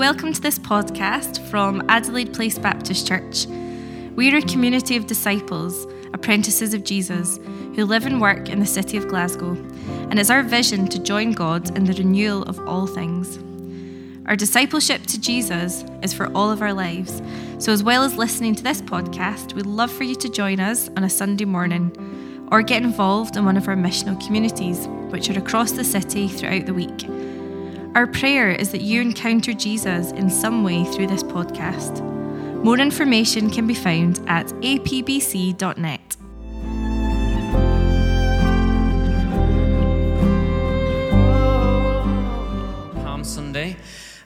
Welcome to this podcast from Adelaide Place Baptist Church. We are a community of disciples, apprentices of Jesus, who live and work in the city of Glasgow, and it's our vision to join God in the renewal of all things. Our discipleship to Jesus is for all of our lives, so as well as listening to this podcast, we'd love for you to join us on a Sunday morning or get involved in one of our missional communities, which are across the city throughout the week. Our prayer is that you encounter Jesus in some way through this podcast. More information can be found at apbc.net. Palm Sunday,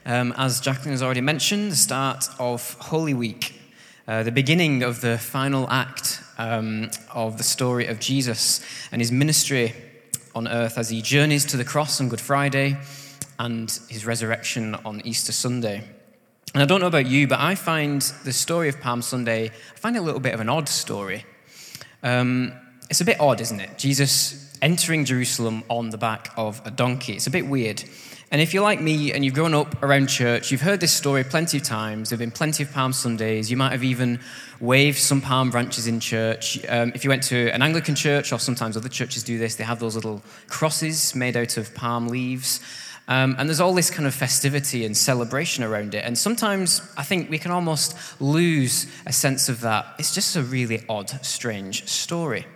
as Jacqueline has already mentioned, the start of Holy Week, the beginning of the final act of the story of Jesus and his ministry on earth as he journeys to the cross on Good Friday and his resurrection on Easter Sunday. And I don't know about you, but I find the story of Palm Sunday, I find it a little bit of an odd story. It's a bit odd, isn't it? Jesus entering Jerusalem on the back of a donkey. It's a bit weird. And if you're like me and you've grown up around church, you've heard this story plenty of times. There have been plenty of Palm Sundays. You might have even waved some palm branches in church. If you went to an Anglican church, or sometimes other churches do this, they have those little crosses made out of palm leaves. And there's all this kind of festivity and celebration around it. And sometimes I think we can almost lose a sense of that. It's just a really odd, strange story.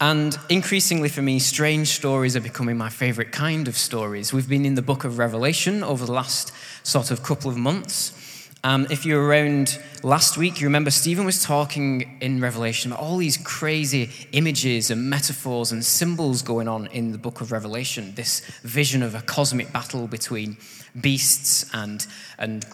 And increasingly for me, strange stories are becoming my favorite kind of stories. We've been in the book of Revelation over the last sort of couple of months. If you were around last week, you remember Stephen was talking in Revelation about all these crazy images and metaphors and symbols going on in the book of Revelation, this vision of a cosmic battle between beasts and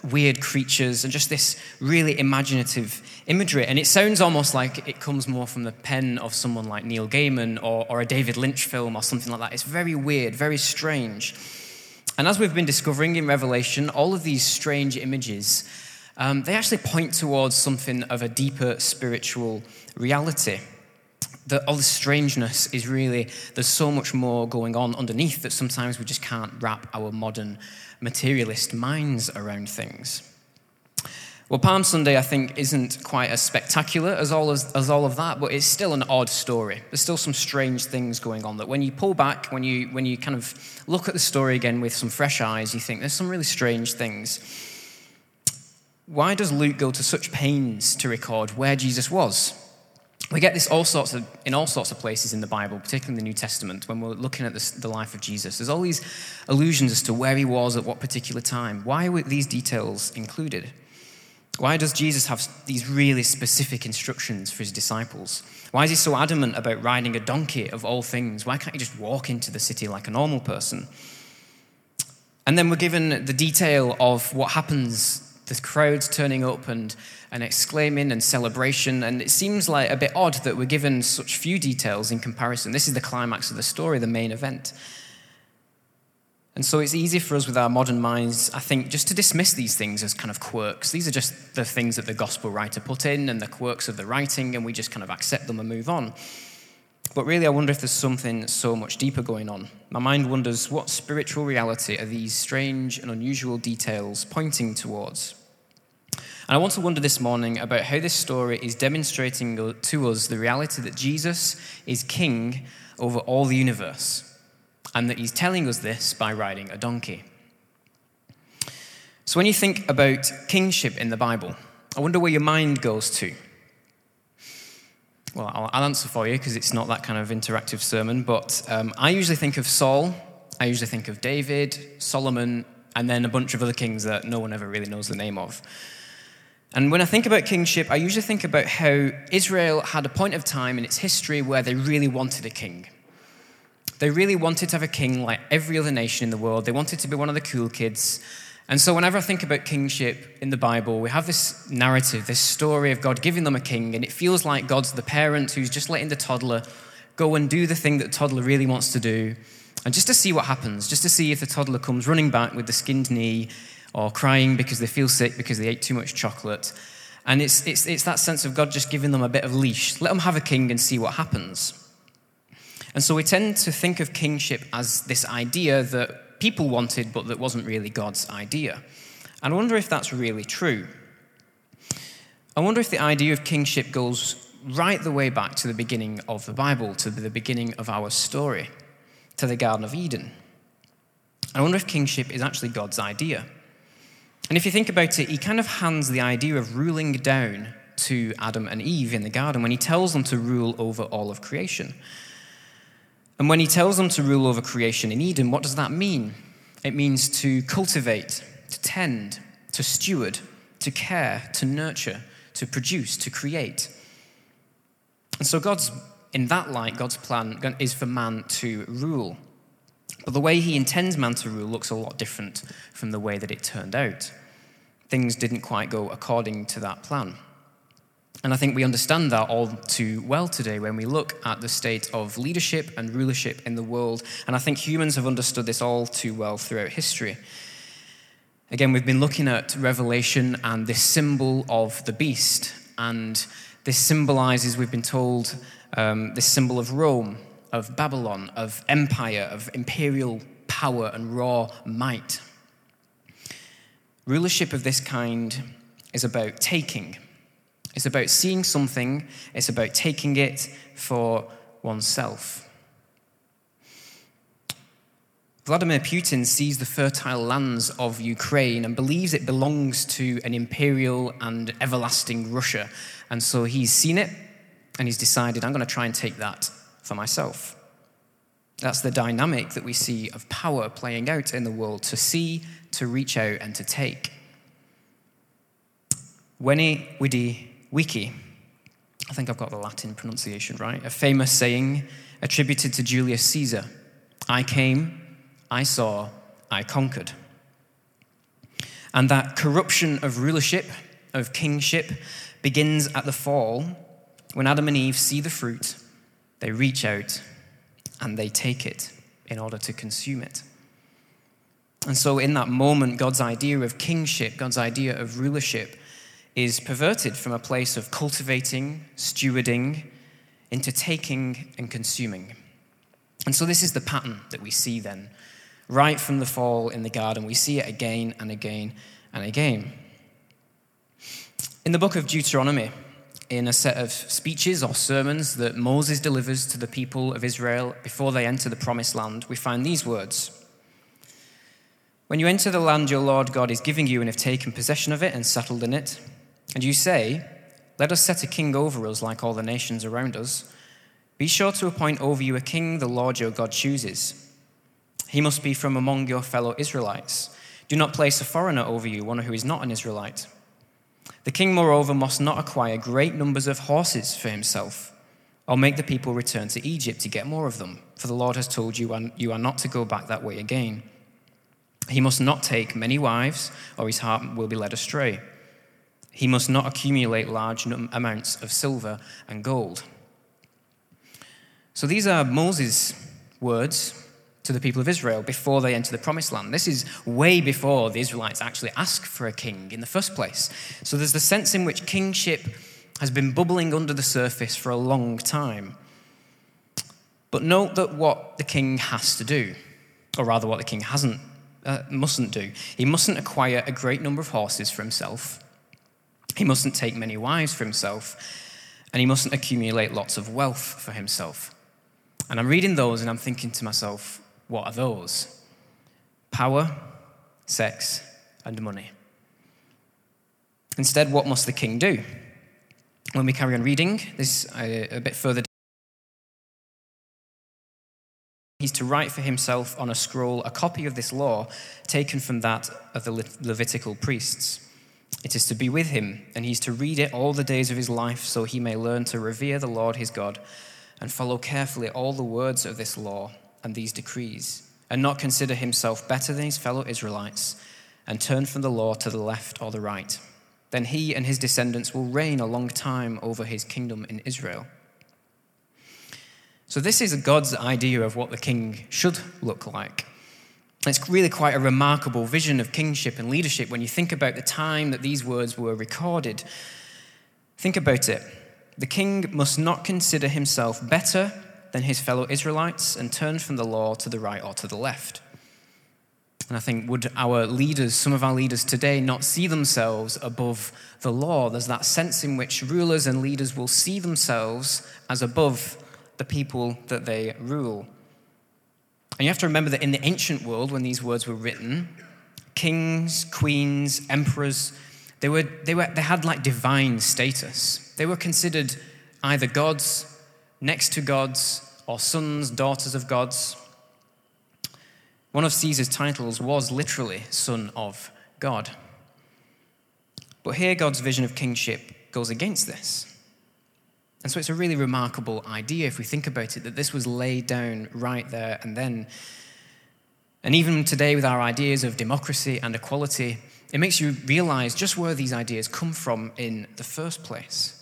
weird creatures and just this really imaginative imagery. And it sounds almost like it comes more from the pen of someone like Neil Gaiman or a David Lynch film or something like that. It's very weird, very strange. And as we've been discovering in Revelation, all of these strange images, they actually point towards something of a deeper spiritual reality. All the strangeness is really, there's so much more going on underneath that sometimes we just can't wrap our modern materialist minds around things. Well, Palm Sunday, I think, isn't quite as spectacular as all of that, but it's still an odd story. There's still some strange things going on that when you pull back, when you kind of look at the story again with some fresh eyes, you think there's some really strange things. Why does Luke go to such pains to record where Jesus was? We get this in all sorts of places in the Bible, particularly in the New Testament, when we're looking at the life of Jesus. There's all these allusions as to where he was at what particular time. Why were these details included? Why does Jesus have these really specific instructions for his disciples? Why is he so adamant about riding a donkey of all things? Why can't he just walk into the city like a normal person? And then we're given the detail of what happens, the crowds turning up and exclaiming and celebration, and it seems like a bit odd that we're given such few details in comparison. This is the climax of the story, the main event. And so it's easy for us with our modern minds, I think, just to dismiss these things as kind of quirks. These are just the things that the gospel writer put in and the quirks of the writing, and we just kind of accept them and move on. But really, I wonder if there's something so much deeper going on. My mind wonders, what spiritual reality are these strange and unusual details pointing towards? And I want to wonder this morning about how this story is demonstrating to us the reality that Jesus is king over all the universe, and that he's telling us this by riding a donkey. So when you think about kingship in the Bible, I wonder where your mind goes to. Well, I'll answer for you because it's not that kind of interactive sermon, but I usually think of Saul, I usually think of David, Solomon, and then a bunch of other kings that no one ever really knows the name of. And when I think about kingship, I usually think about how Israel had a point of time in its history where they really wanted a king. They really wanted to have a king like every other nation in the world. They wanted to be one of the cool kids. And so whenever I think about kingship in the Bible, we have this narrative, this story of God giving them a king, and it feels like God's the parent who's just letting the toddler go and do the thing that the toddler really wants to do, and just to see what happens, just to see if the toddler comes running back with the skinned knee or crying because they feel sick because they ate too much chocolate. And it's that sense of God just giving them a bit of leash. Let them have a king and see what happens. And so we tend to think of kingship as this idea that people wanted, but that wasn't really God's idea. And I wonder if that's really true. I wonder if the idea of kingship goes right the way back to the beginning of the Bible, to the beginning of our story, to the Garden of Eden. I wonder if kingship is actually God's idea. And if you think about it, he kind of hands the idea of ruling down to Adam and Eve in the garden when he tells them to rule over all of creation. And when he tells them to rule over creation in Eden, what does that mean? It means to cultivate, to tend, to steward, to care, to nurture, to produce, to create. And so God's, in that light, God's plan is for man to rule. But the way he intends man to rule looks a lot different from the way that it turned out. Things didn't quite go according to that plan. And I think we understand that all too well today when we look at the state of leadership and rulership in the world. And I think humans have understood this all too well throughout history. Again, we've been looking at Revelation and this symbol of the beast. And this symbolizes, we've been told, this symbol of Rome, of Babylon, of empire, of imperial power and raw might. Rulership of this kind is about taking. It's about seeing something, it's about taking it for oneself. Vladimir Putin sees the fertile lands of Ukraine and believes it belongs to an imperial and everlasting Russia. And so he's seen it and he's decided, I'm going to try and take that for myself. That's the dynamic that we see of power playing out in the world, to see, to reach out, and to take. Veni, vidi, vici. I think I've got the Latin pronunciation right. A famous saying attributed to Julius Caesar. I came, I saw, I conquered. And that corruption of rulership, of kingship, begins at the fall when Adam and Eve see the fruit. They reach out and they take it in order to consume it. And so in that moment, God's idea of kingship, God's idea of rulership, is perverted from a place of cultivating, stewarding, into taking and consuming. And so this is the pattern that we see then. Right from the fall in the garden, we see it again and again and again. In the book of Deuteronomy, in a set of speeches or sermons that Moses delivers to the people of Israel before they enter the promised land, we find these words. When you enter the land your Lord God is giving you and have taken possession of it and settled in it, and you say, let us set a king over us like all the nations around us, be sure to appoint over you a king the Lord your God chooses. He must be from among your fellow Israelites. Do not place a foreigner over you, one who is not an Israelite. The king, moreover, must not acquire great numbers of horses for himself, or make the people return to Egypt to get more of them, for the Lord has told you, and you are not to go back that way again. He must not take many wives, or his heart will be led astray. He must not accumulate large amounts of silver and gold. So these are Moses' words to the people of Israel before they enter the promised land. This is way before the Israelites actually ask for a king in the first place. So there's the sense in which kingship has been bubbling under the surface for a long time. But note that what the king has to do, or rather what the king mustn't do. He mustn't acquire a great number of horses for himself. He mustn't take many wives for himself, and he mustn't accumulate lots of wealth for himself. And I'm reading those and I'm thinking to myself, what are those? Power, sex, and money. Instead, what must the king do? When we carry on reading this a bit further down, he's to write for himself on a scroll a copy of this law taken from that of the Levitical priests. It is to be with him, and he's to read it all the days of his life, so he may learn to revere the Lord his God and follow carefully all the words of this law and these decrees, and not consider himself better than his fellow Israelites, and turn from the law to the left or the right. Then he and his descendants will reign a long time over his kingdom in Israel. So this is God's idea of what the king should look like. It's really quite a remarkable vision of kingship and leadership when you think about the time that these words were recorded. Think about it. The king must not consider himself better than his fellow Israelites and turn from the law to the right or to the left. And I think, would our leaders, some of our leaders today, not see themselves above the law? There's that sense in which rulers and leaders will see themselves as above the people that they rule. And you have to remember that in the ancient world, when these words were written, kings, queens, emperors, they had like divine status. They were considered either gods, next to gods, or sons, daughters of gods. One of Caesar's titles was literally Son of God. But here God's vision of kingship goes against this. And so it's a really remarkable idea if we think about it, that this was laid down right there and then. And even today with our ideas of democracy and equality, it makes you realize just where these ideas come from in the first place.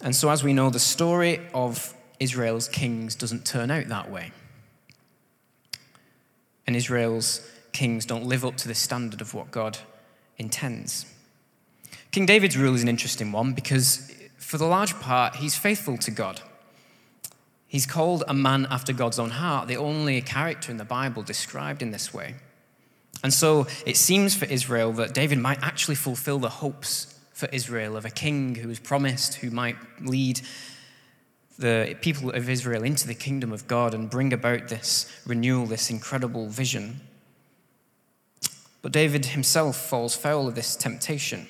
And so as we know, the story of Israel's kings doesn't turn out that way. And Israel's kings don't live up to the standard of what God intends. King David's rule is an interesting one because, for the large part, he's faithful to God. He's called a man after God's own heart, the only character in the Bible described in this way. And so it seems for Israel that David might actually fulfill the hopes for Israel of a king who was promised, who might lead the people of Israel into the kingdom of God and bring about this renewal, this incredible vision. But David himself falls foul of this temptation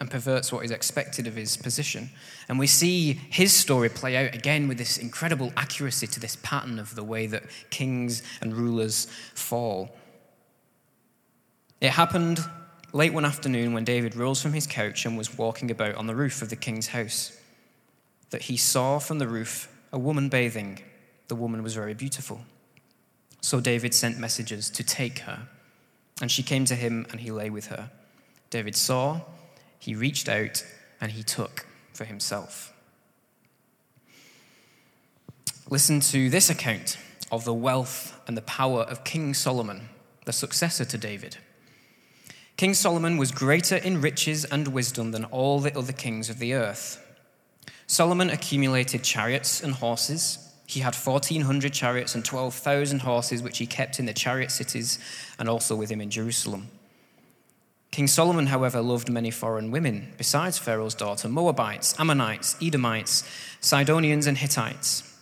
and perverts what is expected of his position. And we see his story play out again with this incredible accuracy to this pattern of the way that kings and rulers fall. It happened late one afternoon when David rose from his couch and was walking about on the roof of the king's house, that he saw from the roof a woman bathing. The woman was very beautiful. So David sent messengers to take her, and she came to him, and he lay with her. David saw, he reached out, and he took for himself. Listen to this account of the wealth and the power of King Solomon, the successor to David. King Solomon was greater in riches and wisdom than all the other kings of the earth. Solomon accumulated chariots and horses. He had 1,400 chariots and 12,000 horses, which he kept in the chariot cities and also with him in Jerusalem. King Solomon, however, loved many foreign women, besides Pharaoh's daughter, Moabites, Ammonites, Edomites, Sidonians, and Hittites.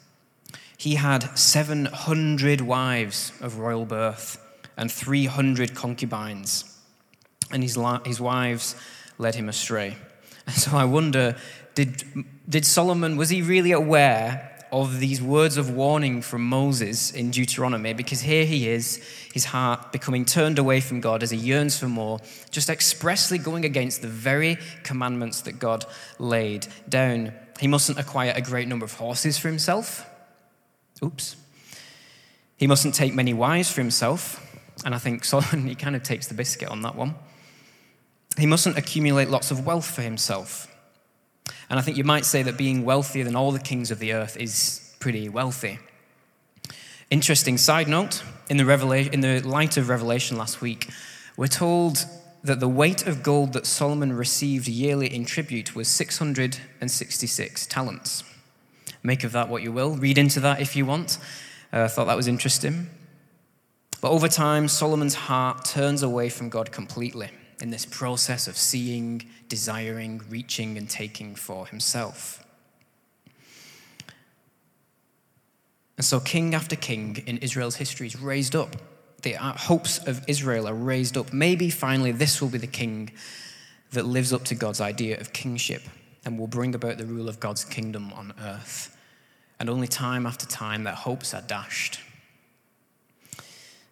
He had 700 wives of royal birth and 300 concubines, and his wives led him astray. And so I wonder, did Solomon, was he really aware of these words of warning from Moses in Deuteronomy? Because here he is, his heart becoming turned away from God as he yearns for more, just expressly going against the very commandments that God laid down. He mustn't acquire a great number of horses for himself. Oops. He mustn't take many wives for himself. And I think Solomon, he kind of takes the biscuit on that one. He mustn't accumulate lots of wealth for himself. And I think you might say that being wealthier than all the kings of the earth is pretty wealthy. Interesting side note, in the light of Revelation last week, we're told that the weight of gold that Solomon received yearly in tribute was 666 talents. Make of that what you will. Read into that if you want. I thought that was interesting. But over time, Solomon's heart turns away from God completely in this process of seeing, desiring, reaching, and taking for himself. And so king after king in Israel's history is raised up. The hopes of Israel are raised up. Maybe finally this will be the king that lives up to God's idea of kingship and will bring about the rule of God's kingdom on earth. And only time after time their hopes are dashed.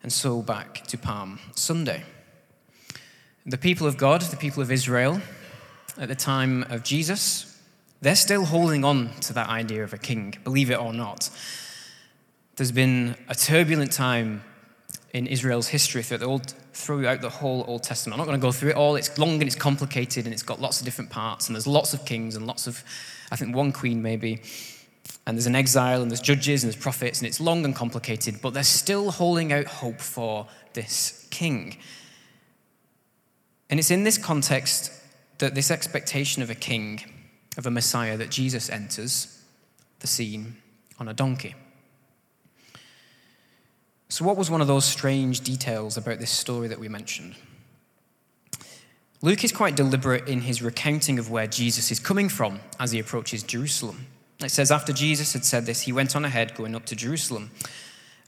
And so back to Palm Sunday. The people of God, the people of Israel, at the time of Jesus, they're still holding on to that idea of a king, believe it or not. There's been a turbulent time in Israel's history throughout the whole Old Testament. I'm not going to go through it all. It's long and it's complicated and it's got lots of different parts and there's lots of kings and lots of, I think, one queen maybe. And there's an exile and there's judges and there's prophets and it's long and complicated, but they're still holding out hope for this king. And it's in this context that this expectation of a king, of a Messiah, that Jesus enters the scene on a donkey. So what was one of those strange details about this story that we mentioned? Luke is quite deliberate in his recounting of where Jesus is coming from as he approaches Jerusalem. It says, after Jesus had said this, he went on ahead, going up to Jerusalem.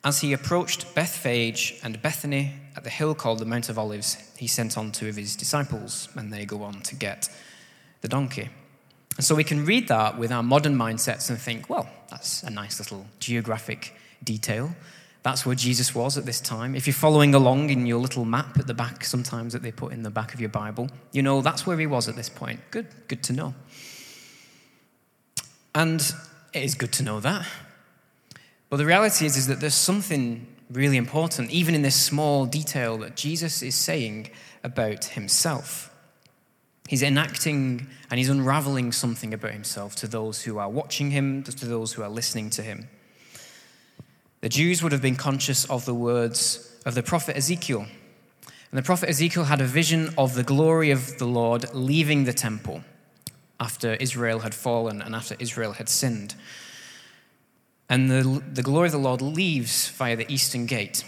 As he approached Bethphage and Bethany at the hill called the Mount of Olives, he sent on two of his disciples, and they go on to get the donkey. And so we can read that with our modern mindsets and think, well, that's a nice little geographic detail. That's where Jesus was at this time. If you're following along in your little map at the back, sometimes that they put in the back of your Bible, you know that's where he was at this point. Good to know. And it is good to know that. But the reality is that there's something really important, even in this small detail, that Jesus is saying about himself. He's enacting and he's unraveling something about himself to those who are watching him, to those who are listening to him. The Jews would have been conscious of the words of the prophet Ezekiel. And the prophet Ezekiel had a vision of the glory of the Lord leaving the temple after Israel had fallen and after Israel had sinned. And the glory of the Lord leaves via the eastern gate.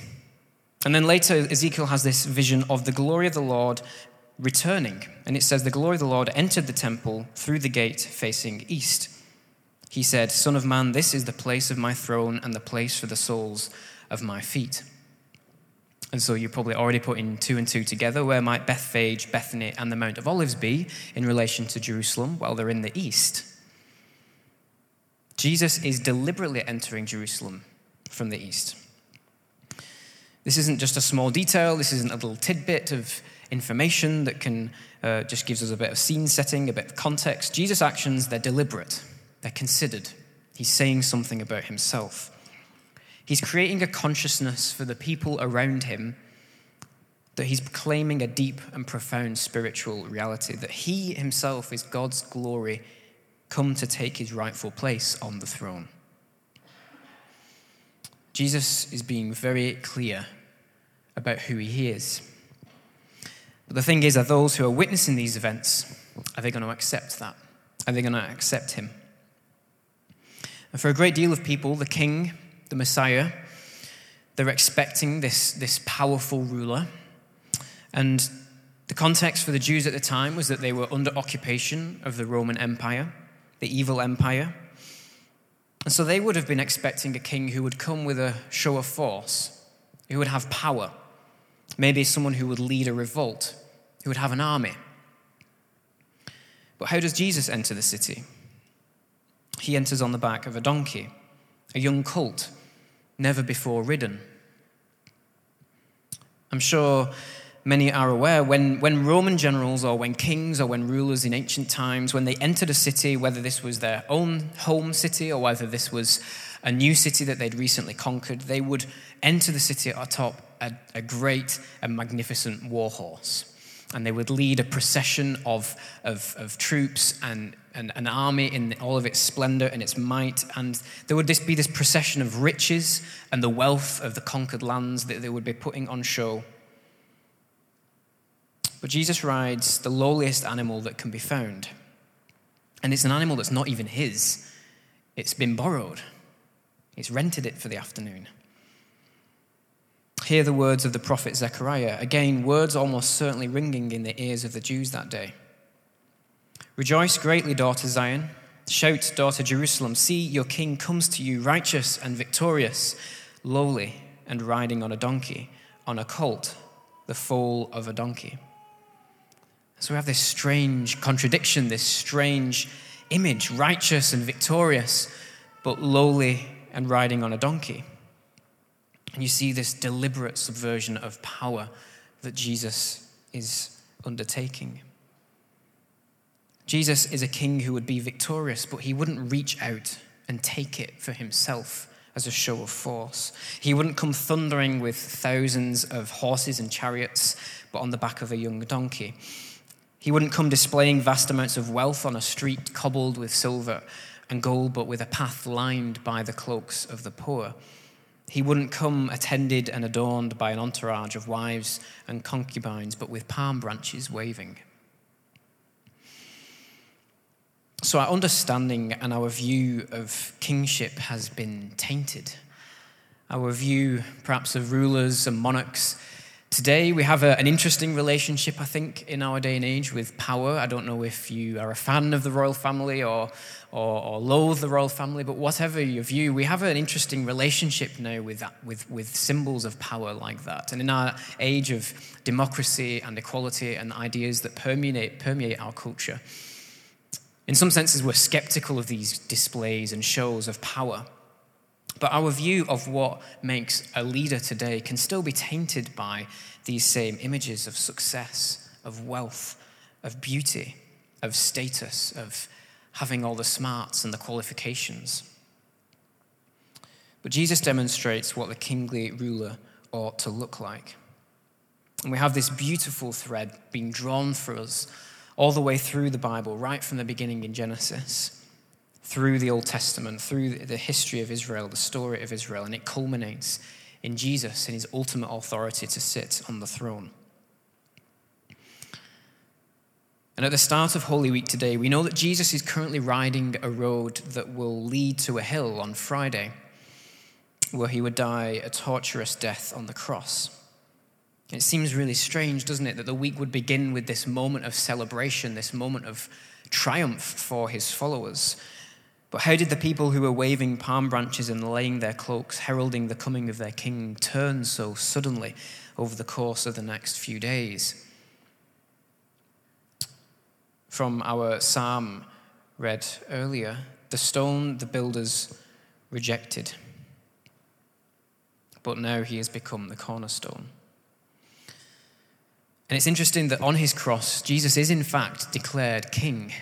And then later, Ezekiel has this vision of the glory of the Lord returning. And it says, the glory of the Lord entered the temple through the gate facing east. He said, Son of man, this is the place of my throne and the place for the soles of my feet. And so you're probably already putting two and two together. Where might Bethphage, Bethany, and the Mount of Olives be in relation to Jerusalem? Well, they're in the east. Jesus is deliberately entering Jerusalem from the east. This isn't just a small detail. This isn't a little tidbit of information that can just gives us a bit of scene setting, a bit of context. Jesus' actions, they're deliberate. They're considered. He's saying something about himself. He's creating a consciousness for the people around him that he's claiming a deep and profound spiritual reality, that he himself is God's glory come to take his rightful place on the throne. Jesus is being very clear about who he is. But the thing is, are those who are witnessing these events, are they going to accept that? Are they going to accept him? And for a great deal of people, the king, the Messiah, they're expecting this powerful ruler. And the context for the Jews at the time was that they were under occupation of the Roman Empire, the evil empire. And so they would have been expecting a king who would come with a show of force, who would have power, maybe someone who would lead a revolt, who would have an army. But how does Jesus enter the city? He enters on the back of a donkey, a young colt, never before ridden. I'm sure many are aware when Roman generals or when kings or when rulers in ancient times, when they entered a city, whether this was their own home city or whether this was a new city that they'd recently conquered, they would enter the city atop a great and magnificent war horse. And they would lead a procession of troops and an army in all of its splendor and its might. And there would be this procession of riches and the wealth of the conquered lands that they would be putting on show. But Jesus rides the lowliest animal that can be found. And it's an animal that's not even his. It's been borrowed. He's rented it for the afternoon. Hear the words of the prophet Zechariah. Again, words almost certainly ringing in the ears of the Jews that day. Rejoice greatly, daughter Zion. Shout, daughter Jerusalem. See, your king comes to you righteous and victorious, lowly and riding on a donkey, on a colt, the foal of a donkey. So we have this strange contradiction, this strange image, righteous and victorious, but lowly and riding on a donkey. And you see this deliberate subversion of power that Jesus is undertaking. Jesus is a king who would be victorious, but he wouldn't reach out and take it for himself as a show of force. He wouldn't come thundering with thousands of horses and chariots, but on the back of a young donkey. He wouldn't come displaying vast amounts of wealth on a street cobbled with silver and gold, but with a path lined by the cloaks of the poor. He wouldn't come attended and adorned by an entourage of wives and concubines, but with palm branches waving. So our understanding and our view of kingship has been tainted. our view perhaps of rulers and monarchs. Today we have an interesting relationship, I think, in our day and age with power. I don't know if you are a fan of the royal family or loathe the royal family, but whatever your view, we have an interesting relationship now with that, with symbols of power like that. And in our age of democracy and equality and ideas that permeate our culture, in some senses we're skeptical of these displays and shows of power. But our view of what makes a leader today can still be tainted by these same images of success, of wealth, of beauty, of status, of having all the smarts and the qualifications. But Jesus demonstrates what the kingly ruler ought to look like. And we have this beautiful thread being drawn for us all the way through the Bible, right from the beginning in Genesis, through the Old Testament, through the history of Israel, the story of Israel, and it culminates in Jesus and his ultimate authority to sit on the throne. And at the start of Holy Week today, we know that Jesus is currently riding a road that will lead to a hill on Friday, where he would die a torturous death on the cross. It seems really strange, doesn't it, that the week would begin with this moment of celebration, this moment of triumph for his followers. But how did the people who were waving palm branches and laying their cloaks, heralding the coming of their king, turn so suddenly over the course of the next few days? From our psalm read earlier, the stone the builders rejected, but now he has become the cornerstone. And it's interesting that on his cross, Jesus is in fact declared king.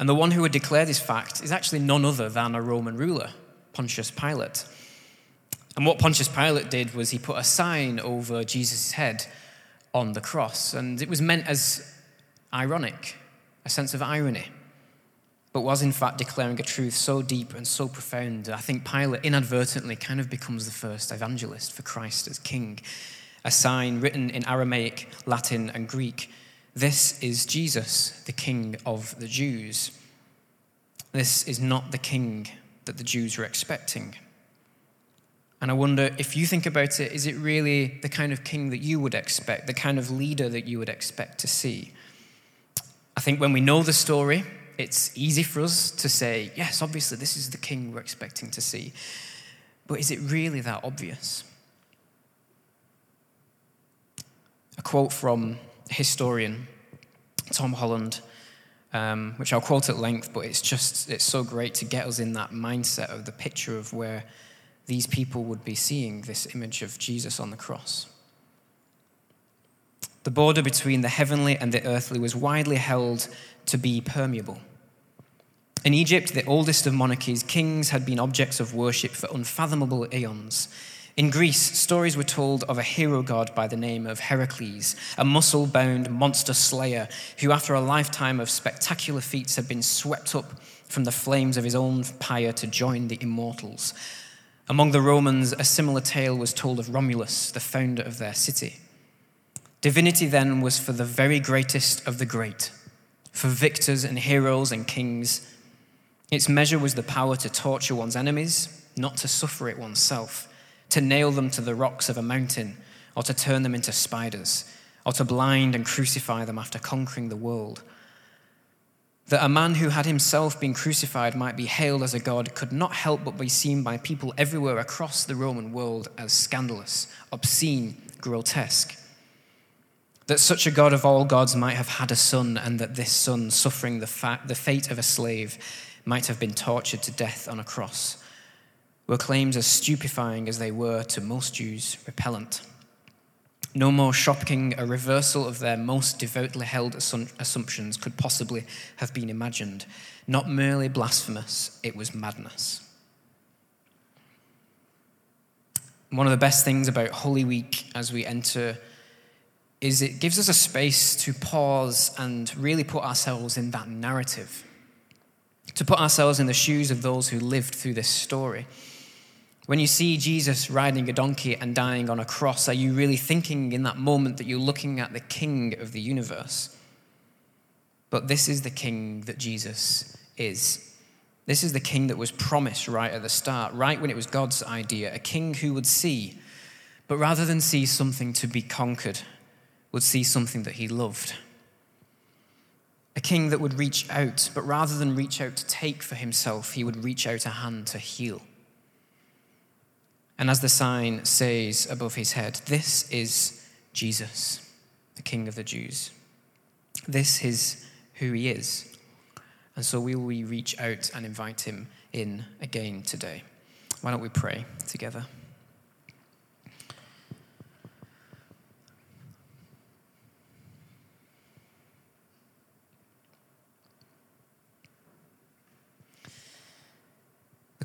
And the one who would declare this fact is actually none other than a Roman ruler, Pontius Pilate. And what Pontius Pilate did was he put a sign over Jesus' head on the cross. And it was meant as ironic, a sense of irony, but was in fact declaring a truth so deep and so profound. I think Pilate inadvertently kind of becomes the first evangelist for Christ as king. A sign written in Aramaic, Latin, and Greek. This is Jesus, the King of the Jews. This is not the king that the Jews were expecting. And I wonder, if you think about it, is it really the kind of king that you would expect, the kind of leader that you would expect to see? I think when we know the story, it's easy for us to say, yes, obviously this is the king we're expecting to see. But is it really that obvious? A quote from historian Tom Holland, which I'll quote at length, but it's so great to get us in that mindset of the picture of where these people would be seeing this image of Jesus on the cross. The border between the heavenly and the earthly was widely held to be permeable. In Egypt, the oldest of monarchies, kings had been objects of worship for unfathomable eons. In Greece, stories were told of a hero god by the name of Heracles, a muscle-bound monster slayer who, after a lifetime of spectacular feats, had been swept up from the flames of his own pyre to join the immortals. Among the Romans, a similar tale was told of Romulus, the founder of their city. Divinity then was for the very greatest of the great, for victors and heroes and kings. Its measure was the power to torture one's enemies, not to suffer it oneself, to nail them to the rocks of a mountain, or to turn them into spiders, or to blind and crucify them after conquering the world. That a man who had himself been crucified might be hailed as a god could not help but be seen by people everywhere across the Roman world as scandalous, obscene, grotesque. That such a god of all gods might have had a son, and that this son, suffering the fate of a slave, might have been tortured to death on a cross, were claims as stupefying as they were, to most Jews, repellent. No more shocking a reversal of their most devoutly held assumptions could possibly have been imagined. Not merely blasphemous, it was madness. One of the best things about Holy Week as we enter is it gives us a space to pause and really put ourselves in that narrative, to put ourselves in the shoes of those who lived through this story. When you see Jesus riding a donkey and dying on a cross, are you really thinking in that moment that you're looking at the king of the universe? But this is the king that Jesus is. This is the king that was promised right at the start, right when it was God's idea, a king who would see, but rather than see something to be conquered, would see something that he loved. A king that would reach out, but rather than reach out to take for himself, he would reach out a hand to heal. And as the sign says above his head, this is Jesus, the King of the Jews. This is who he is. And so will we reach out and invite him in again today? Why don't we pray together? The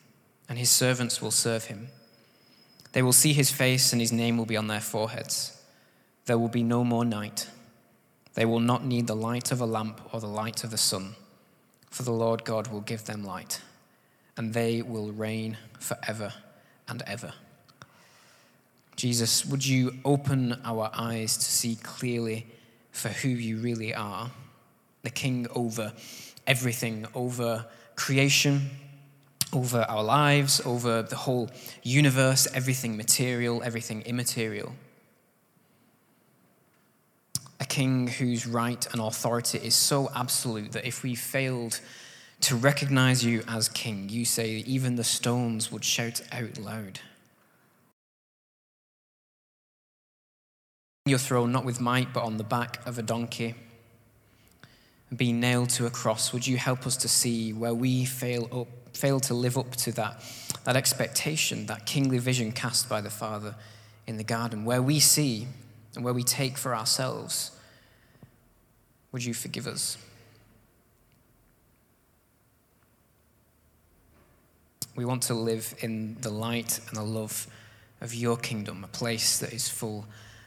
and his servants will serve him. They will see his face, and his name will be on their foreheads. There will be no more night. They will not need the light of a lamp or the light of the sun, for the Lord God will give them light, and they will reign forever and ever. Jesus, would you open our eyes to see clearly for who you really are, the King over everything, over creation, over our lives, over the whole universe, everything material, everything immaterial. A king whose right and authority is so absolute that if we failed to recognize you as king, you say even the stones would shout out loud. Your throne, not with might, but on the back of a donkey, being nailed to a cross, would you help us to see where we fail to live up to that expectation, that kingly vision cast by the Father in the garden, where we see and where we take for ourselves, would you forgive us? We want to live in the light and the love of your kingdom, a place that is full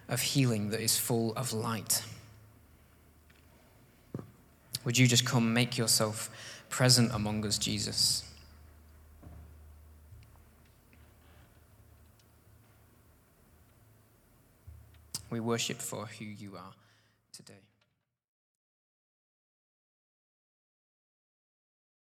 of healing, that is full of light. Would you just come make yourself present among us, Jesus? We worship for who you are today.